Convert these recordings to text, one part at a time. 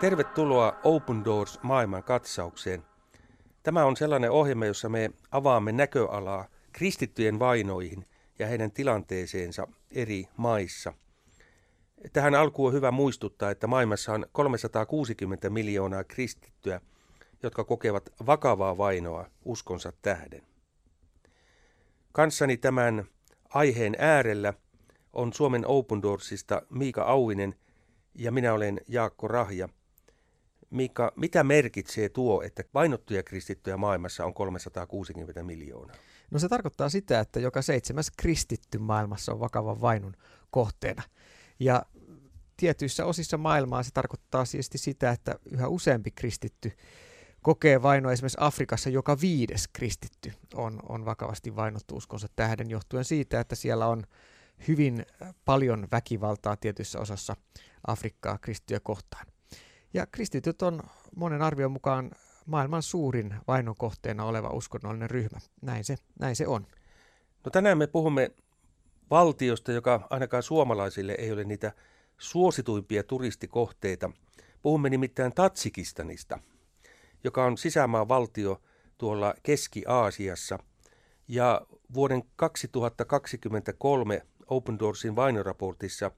Tervetuloa Open Doors maailman katsaukseen. Tämä on sellainen ohjelma, jossa me avaamme näköalaa kristittyjen vainoihin ja heidän tilanteeseensa eri maissa. Tähän alkuun on hyvä muistuttaa, että maailmassa on 360 miljoonaa kristittyä, jotka kokevat vakavaa vainoa uskonsa tähden. Kanssani tämän aiheen äärellä on Suomen Open Doorsista Miika Auvinen ja minä olen Jaakko Rahja. Miika, mitä merkitsee tuo, että vainottuja kristittyjä maailmassa on 360 miljoonaa? No se tarkoittaa sitä, että joka 7. kristitty maailmassa on vakavan vainun kohteena. Ja tietyissä osissa maailmaa se tarkoittaa siis sitä, että yhä useampi kristitty kokee vainoa. Esimerkiksi Afrikassa joka 5. kristitty on vakavasti vainottu uskonsa tähden johtuen siitä, että siellä on hyvin paljon väkivaltaa tietyissä osassa Afrikkaa kristittyjä kohtaan. Ja kristityt on monen arvion mukaan maailman suurin vainon kohteena oleva uskonnollinen ryhmä. Näin se on. No tänään me puhumme valtiosta, joka ainakaan suomalaisille ei ole niitä suosituimpia turistikohteita. Puhumme nimittäin Tatsikistanista, joka on sisämaavaltio tuolla Keski-Aasiassa. Ja vuoden 2023 Open Doorsin vainoraportissa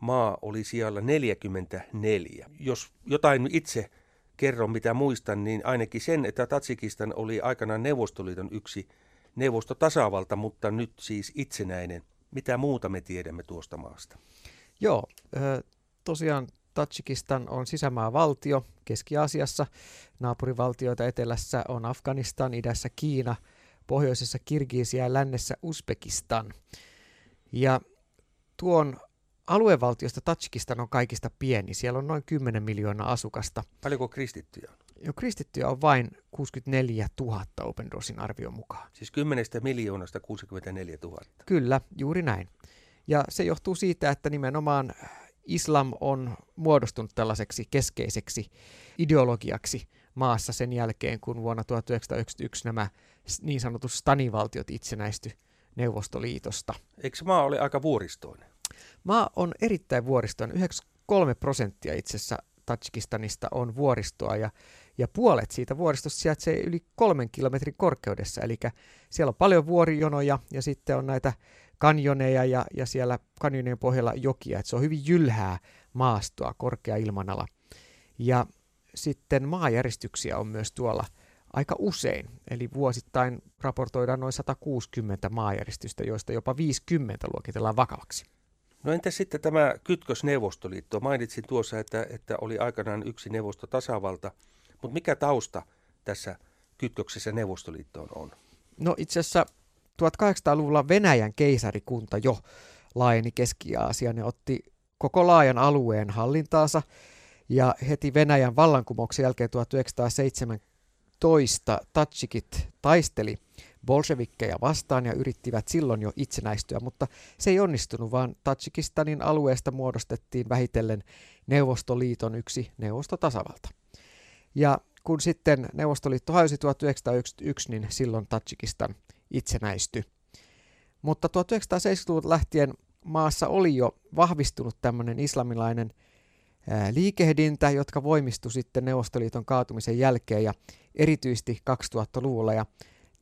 maa oli sijalla 44. Jos jotain itse kerron, mitä muistan, niin ainakin sen, että Tatsikistan oli aikanaan Neuvostoliiton yksi neuvostotasavalta, mutta nyt siis itsenäinen. Mitä muuta me tiedämme tuosta maasta? Joo, tosiaan Tatsikistan on sisämaavaltio Keski-Aasiassa. Naapurivaltioita etelässä on Afganistan, idässä Kiina, pohjoisessa Kirgisia ja lännessä Uzbekistan. Ja tuon aluevaltiosta Tatsikistan on kaikista pieni. Siellä on noin 10 miljoonaa asukasta. Paljonko kristittyjä on? Jo kristittyjä on vain 64 000 Open Doorsin arvion mukaan. Siis 10 miljoonasta 64 000? Kyllä, juuri näin. Ja se johtuu siitä, että nimenomaan islam on muodostunut tällaiseksi keskeiseksi ideologiaksi maassa sen jälkeen, kun vuonna 1991 nämä niin sanotut stanivaltiot itsenäisty Neuvostoliitosta. Eikö maa ole aika vuoristoinen? Maa on erittäin vuoristoinen. 93% itse asiassa Tatsikistanista on vuoristoa ja puolet siitä vuoristosta sijaitsee yli 3 kilometrin korkeudessa. Eli siellä on paljon vuorijonoja ja sitten on näitä kanjoneja ja siellä kanjonien pohjalla jokia. Et se on hyvin jylhää maastoa, korkea ilmanala. Ja sitten maajäristyksiä on myös tuolla aika usein, eli vuosittain raportoidaan noin 160 maajäristystä, joista jopa 50 luokitellaan vakavaksi. No entä sitten tämä kytkös Neuvostoliittoon? Mainitsin tuossa, että oli aikanaan yksi neuvostotasavalta, mutta mikä tausta tässä kytköksessä Neuvostoliittoon on? No itse asiassa 1800-luvulla Venäjän keisarikunta jo laajeni Keski-Aasiaan ja otti koko laajan alueen hallintaansa. Ja heti Venäjän vallankumouksen jälkeen 1917 tatsikit taisteli bolshevikkeja vastaan ja yrittivät silloin jo itsenäistyä, mutta se ei onnistunut, vaan Tatsikistanin alueesta muodostettiin vähitellen Neuvostoliiton yksi neuvostotasavalta. Ja kun sitten Neuvostoliitto hajosi 1991, niin silloin Tatsikistan itsenäistyi. Mutta 1970-luvulta lähtien maassa oli jo vahvistunut tämmöinen islamilainen liikehdintä, jotka voimistui sitten Neuvostoliiton kaatumisen jälkeen ja erityisesti 2000-luvulla. Ja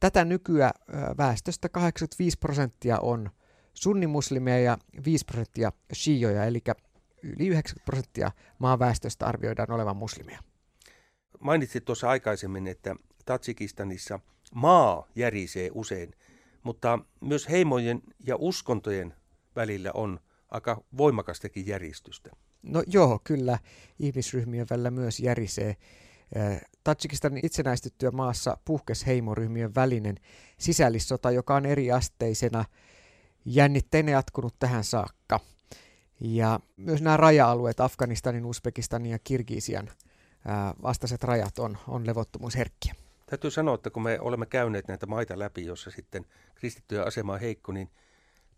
tätä nykyään väestöstä 85% on sunnimuslimeja ja 5% shioja, eli yli 90% maan väestöstä arvioidaan olevan muslimeja. Mainitsit tuossa aikaisemmin, että Tatsikistanissa maa järisee usein, mutta myös heimojen ja uskontojen välillä on aika voimakastakin järistystä. No joo, kyllä. Ihmisryhmien välillä myös järisee. Tatsikistanin itsenäistyttyä maassa puhkesi heimoryhmien välinen sisällissota, joka on eriasteisena jännitteinä jatkunut tähän saakka. Ja myös nämä raja-alueet, Afganistanin, Uzbekistanin ja Kirgisian vastaiset rajat on levottomuusherkkiä. Täytyy sanoa, että kun me olemme käyneet näitä maita läpi, jossa sitten kristittyjen asema on heikko, niin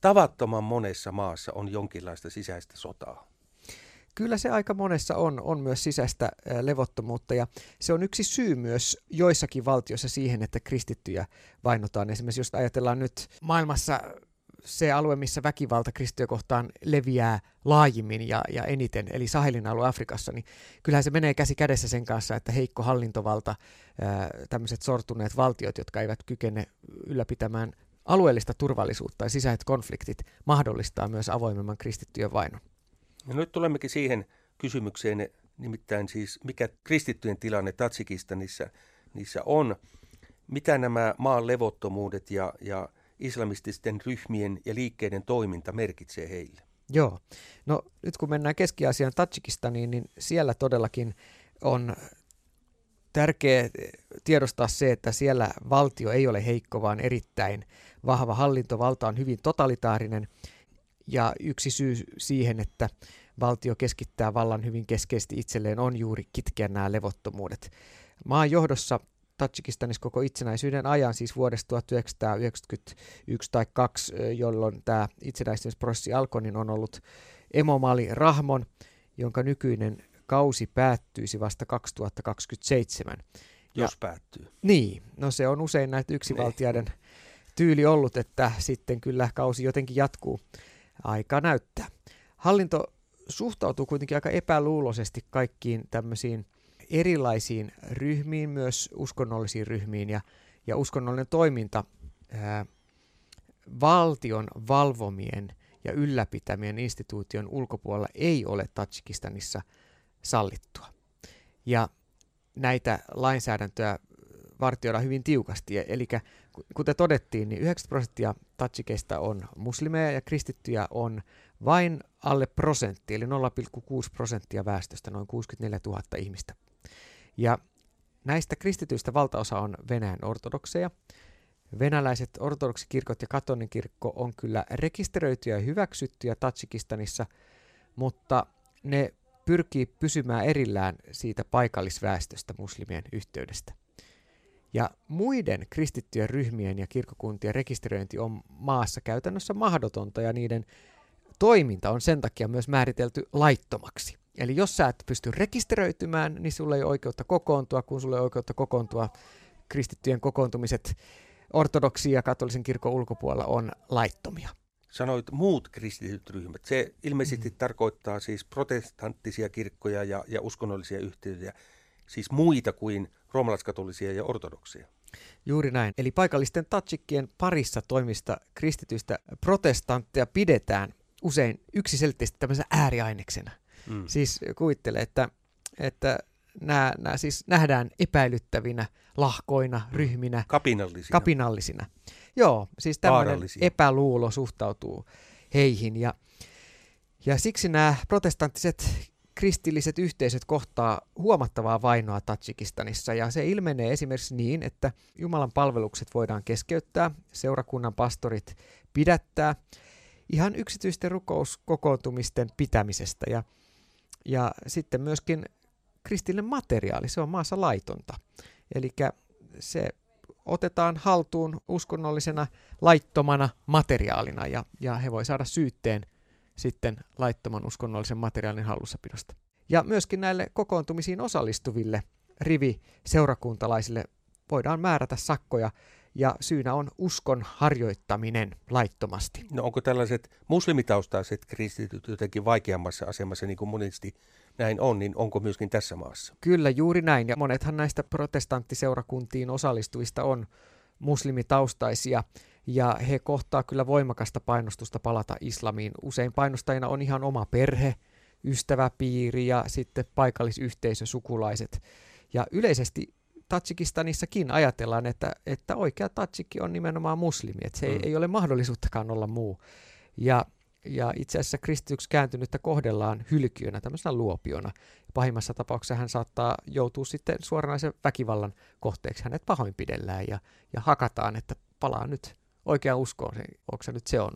tavattoman monessa maassa on jonkinlaista sisäistä sotaa. Kyllä se aika monessa on myös sisäistä levottomuutta ja se on yksi syy myös joissakin valtioissa siihen, että kristittyjä vainotaan. Esimerkiksi jos ajatellaan nyt maailmassa se alue, missä väkivalta kristityä kohtaan leviää laajimmin ja eniten, eli Sahelin alue Afrikassa, niin kyllähän se menee käsi kädessä sen kanssa, että heikko hallintovalta, tämmöiset sortuneet valtiot, jotka eivät kykene ylläpitämään alueellista turvallisuutta ja sisäiset konfliktit, mahdollistaa myös avoimemman kristittyjen vainon. Ja nyt tulemmekin siihen kysymykseen, nimittäin siis mikä kristittyjen tilanne Tadžikistanissa niissä on, mitä nämä maan levottomuudet ja islamististen ryhmien ja liikkeiden toiminta merkitsee heille? Joo. No nyt kun mennään Keski-Aasian Tadžikistaniin, niin siellä todellakin on tärkeää tiedostaa se, että siellä valtio ei ole heikko, vaan erittäin vahva hallintovalta on hyvin totalitaarinen. Ja yksi syy siihen, että valtio keskittää vallan hyvin keskeisesti itselleen, on juuri kitkeä nämä levottomuudet. Maan johdossa Tadžikistanissa koko itsenäisyyden ajan, siis vuodesta 1991 tai 2, jolloin tämä itsenäistymisprosessi alkoi, niin on ollut emomali Rahmon, jonka nykyinen kausi päättyisi vasta 2027. Jos päättyy. Niin, no se on usein näitä yksivaltiaiden tyyli ollut, että sitten kyllä kausi jotenkin jatkuu. Aika näyttää. Hallinto suhtautuu kuitenkin aika epäluuloisesti kaikkiin tämmöisiin erilaisiin ryhmiin, myös uskonnollisiin ryhmiin, ja uskonnollinen toiminta valtion valvomien ja ylläpitämien instituution ulkopuolella ei ole Tadžikistanissa sallittua. Ja näitä lainsäädäntöä vartioidaan hyvin tiukasti, eli kuten todettiin, niin 90% tadžikeista on muslimeja ja kristittyjä on vain alle 1%, eli 0,6% väestöstä, noin 64 000 ihmistä. Ja näistä kristityistä valtaosa on Venäjän ortodokseja. Venäläiset ortodoksikirkot ja katolinen kirkko on kyllä rekisteröityjä ja hyväksyttyjä Tadžikistanissa, mutta ne pyrkii pysymään erillään siitä paikallisväestöstä muslimien yhteydestä. Ja muiden kristittyjen ryhmien ja kirkkokuntien rekisteröinti on maassa käytännössä mahdotonta, ja niiden toiminta on sen takia myös määritelty laittomaksi. Eli jos sä et pysty rekisteröitymään, niin sulla ei ole oikeutta kokoontua, kun sulla ei ole oikeutta kokoontua. Kristittyjen kokoontumiset ortodoksia ja katolisen kirkon ulkopuolella on laittomia. Sanoit muut kristityt ryhmät. Se ilmeisesti tarkoittaa siis protestanttisia kirkkoja ja uskonnollisia yhteisöjä, siis muita kuin roomalaiskatolisia ja ortodoksia. Juuri näin. Eli paikallisten tadžikkien parissa toimista kristityistä protestantteja pidetään usein yksiselitteisesti tämmöisenä ääriaineksena. Siis kuvittele, että nämä siis nähdään epäilyttävinä, lahkoina, ryhminä. Kapinallisina. Joo, siis tämmöinen epäluulo suhtautuu heihin. Ja siksi nämä protestanttiset kristilliset yhteisöt kohtaa huomattavaa vainoa Tadžikistanissa, ja se ilmenee esimerkiksi niin, että Jumalan palvelukset voidaan keskeyttää, seurakunnan pastorit pidättää ihan yksityisten rukouskokoontumisten pitämisestä, ja sitten myöskin kristillinen materiaali, se on maassa laitonta, eli se otetaan haltuun uskonnollisena laittomana materiaalina, ja he voi saada syytteen sitten laittoman uskonnollisen materiaalin hallussapidosta. Ja myöskin näille kokoontumisiin osallistuville riviseurakuntalaisille voidaan määrätä sakkoja, ja syynä on uskon harjoittaminen laittomasti. No onko tällaiset muslimitaustaiset kristityt jotenkin vaikeammassa asemassa, niin kuin monesti näin on, niin onko myöskin tässä maassa? Kyllä, juuri näin, ja monethan näistä protestanttiseurakuntiin osallistuvista on muslimitaustaisia, ja he kohtaa kyllä voimakasta painostusta palata islamiin. Usein painostajina on ihan oma perhe, ystäväpiiri ja sitten paikallisyhteisö, sukulaiset. Ja yleisesti Tadžikistanissakin ajatellaan, että oikea tadžikki on nimenomaan muslimi, että se ei ole mahdollisuuttakaan olla muu. Ja itse asiassa kristityksi kääntynyttä kohdellaan hylkiönä, tämmöisenä luopiona. Pahimmassa tapauksessa hän saattaa joutua sitten suoranaisen väkivallan kohteeksi. Hänet pahoinpidellään ja hakataan, että palaa nyt oikeaan uskoon, onko se nyt se on?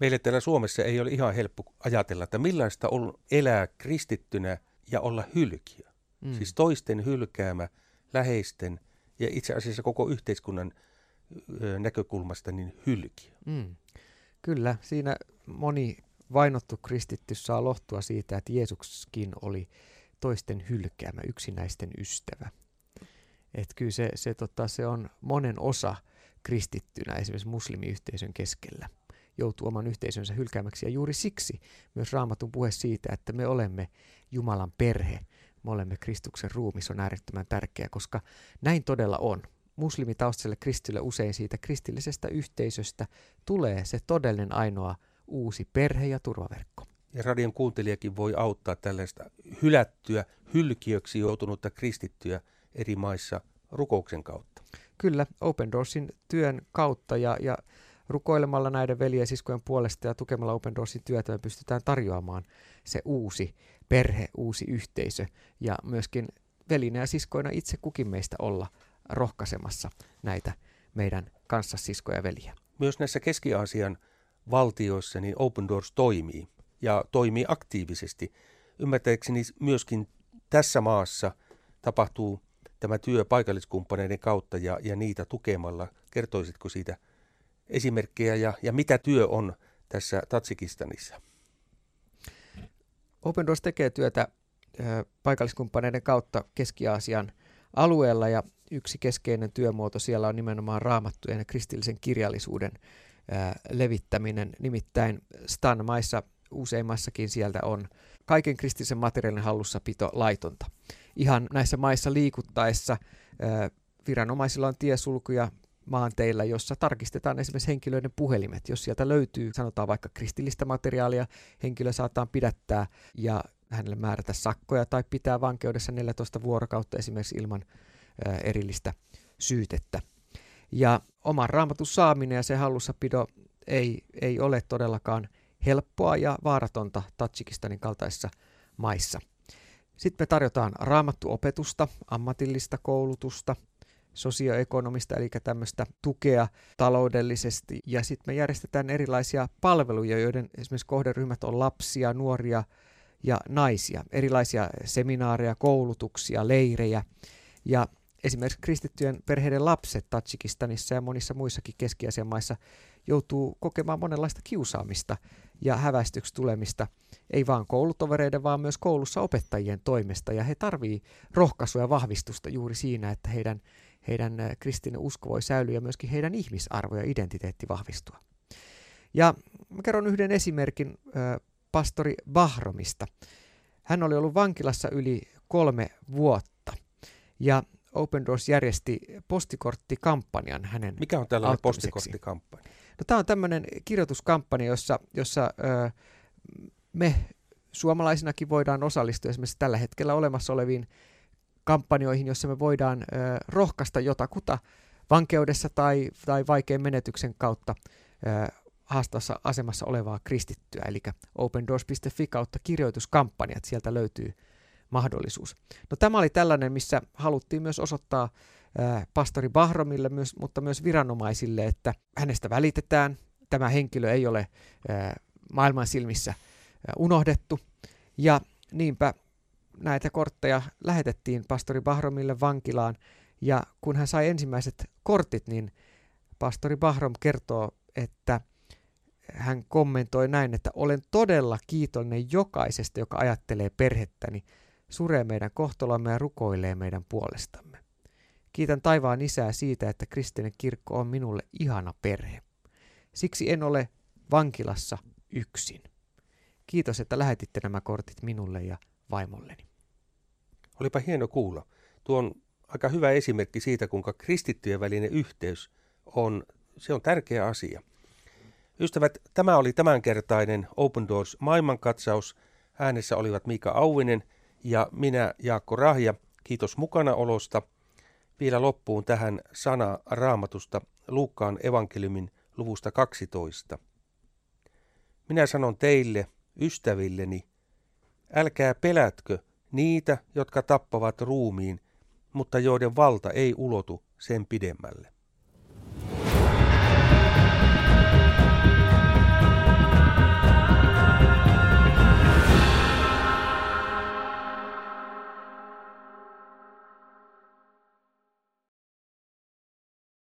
Meille täällä Suomessa ei ole ihan helppo ajatella, että millaista on elää kristittynä ja olla hylkiö. Siis toisten hylkäämä, läheisten ja itse asiassa koko yhteiskunnan näkökulmasta niin hylkiö. Kyllä, siinä moni vainottu kristitty saa lohtua siitä, että Jeesuskin oli toisten hylkäämä, yksinäisten ystävä. Et kyllä se on monen osa kristittynä esimerkiksi muslimiyhteisön keskellä. joutuu oman yhteisönsä hylkäämäksi. Ja juuri siksi myös Raamatun puhe siitä, että me olemme Jumalan perhe, me olemme Kristuksen ruumis, on äärettömän tärkeä, koska näin todella on. Muslimitaustaiselle kristille usein siitä kristillisestä yhteisöstä tulee se todellinen ainoa uusi perhe ja turvaverkko. Ja radion kuuntelijakin voi auttaa tällaista hylättyä, hylkiöksi joutunutta kristittyä eri maissa rukouksen kautta. Kyllä, Open Doorsin työn kautta ja rukoilemalla näiden veljen ja siskojen puolesta ja tukemalla Open Doorsin työtä me pystytään tarjoamaan se uusi perhe, uusi yhteisö ja myöskin velinä ja siskoina itse kukin meistä olla rohkaisemassa näitä meidän kanssa siskoja ja veliä. Myös näissä Keski-Aasian valtioissa niin Open Doors toimii ja toimii aktiivisesti. Ymmärtääkseni myöskin tässä maassa tapahtuu tämä työ paikalliskumppaneiden kautta ja niitä tukemalla. Kertoisitko siitä esimerkkejä ja mitä työ on tässä Tatsikistanissa? Open Doors tekee työtä paikalliskumppaneiden kautta Keski-Aasian alueella ja yksi keskeinen työmuoto siellä on nimenomaan raamattujen ja kristillisen kirjallisuuden levittäminen. Nimittäin Stan-maissa, useimmassakin sieltä on kaiken kristillisen materiaalin hallussapito laitonta. Ihan näissä maissa liikuttaessa viranomaisilla on tiesulkuja maanteillä, jossa tarkistetaan esimerkiksi henkilöiden puhelimet. Jos sieltä löytyy, sanotaan vaikka kristillistä materiaalia, henkilö saataan pidättää ja hänelle määrätä sakkoja tai pitää vankeudessa 14 vuorokautta esimerkiksi ilman erillistä syytettä. Ja oman raamatun saaminen ja se hallussapido ei ole todellakaan helppoa ja vaaratonta Tadžikistanin kaltaisissa maissa. Sitten me tarjotaan raamattuopetusta, ammatillista koulutusta, sosioekonomista, eli tämmöistä tukea taloudellisesti. Ja sitten me järjestetään erilaisia palveluja, joiden esimerkiksi kohderyhmät on lapsia, nuoria ja naisia. Erilaisia seminaareja, koulutuksia, leirejä. Ja esimerkiksi kristittyjen perheiden lapset Tadžikistanissa ja monissa muissakin Keski-Aasian maissa joutuu kokemaan monenlaista kiusaamista ja hävästyksi tulemista, ei vaan koulutovereiden, vaan myös koulussa opettajien toimesta. Ja he tarvitsevat rohkaisua ja vahvistusta juuri siinä, että heidän kristillinen usko voi säilyä ja myöskin heidän ihmisarvo ja identiteetti vahvistua. Ja mä kerron yhden esimerkin pastori Bahromista. Hän oli ollut vankilassa yli 3 vuotta ja Open Doors järjesti postikorttikampanjan hänen auttamiseksi. Mikä on tällainen postikorttikampanja? No, tämä on tämmöinen kirjoituskampanja, jossa me suomalaisinakin voidaan osallistua esimerkiksi tällä hetkellä olemassa oleviin kampanjoihin, jossa me voidaan rohkaista jotakuta vankeudessa tai vaikean menetyksen kautta haastavassa asemassa olevaa kristittyä. Eli opendoors.fi kautta kirjoituskampanjat, sieltä löytyy mahdollisuus. No, tämä oli tällainen, missä haluttiin myös osoittaa pastori Bahromille, mutta myös viranomaisille, että hänestä välitetään. Tämä henkilö ei ole maailman silmissä unohdettu. Ja niinpä näitä kortteja lähetettiin pastori Bahromille vankilaan. Ja kun hän sai ensimmäiset kortit, niin pastori Bahrom kertoo, että hän kommentoi näin, että olen todella kiitollinen jokaisesta, joka ajattelee perhettäni, suree meidän kohtalomme ja rukoilee meidän puolestamme. Kiitän taivaan Isää siitä, että kristillinen kirkko on minulle ihana perhe. Siksi en ole vankilassa yksin. Kiitos, että lähetitte nämä kortit minulle ja vaimolleni. Olipa hieno kuulla. Tuo on aika hyvä esimerkki siitä, kuinka kristittyjen välinen yhteys on, se on tärkeä asia. Ystävät, tämä oli tämänkertainen Open Doors maailmankatsaus. Äänessä olivat Miika Auvinen ja minä, Jaakko Rahja. Kiitos mukanaolosta. Vielä loppuun tähän sana Raamatusta Luukkaan evankeliumin luvusta 12. Minä sanon teille, ystävilleni, älkää pelätkö niitä, jotka tappavat ruumiin, mutta joiden valta ei ulotu sen pidemmälle.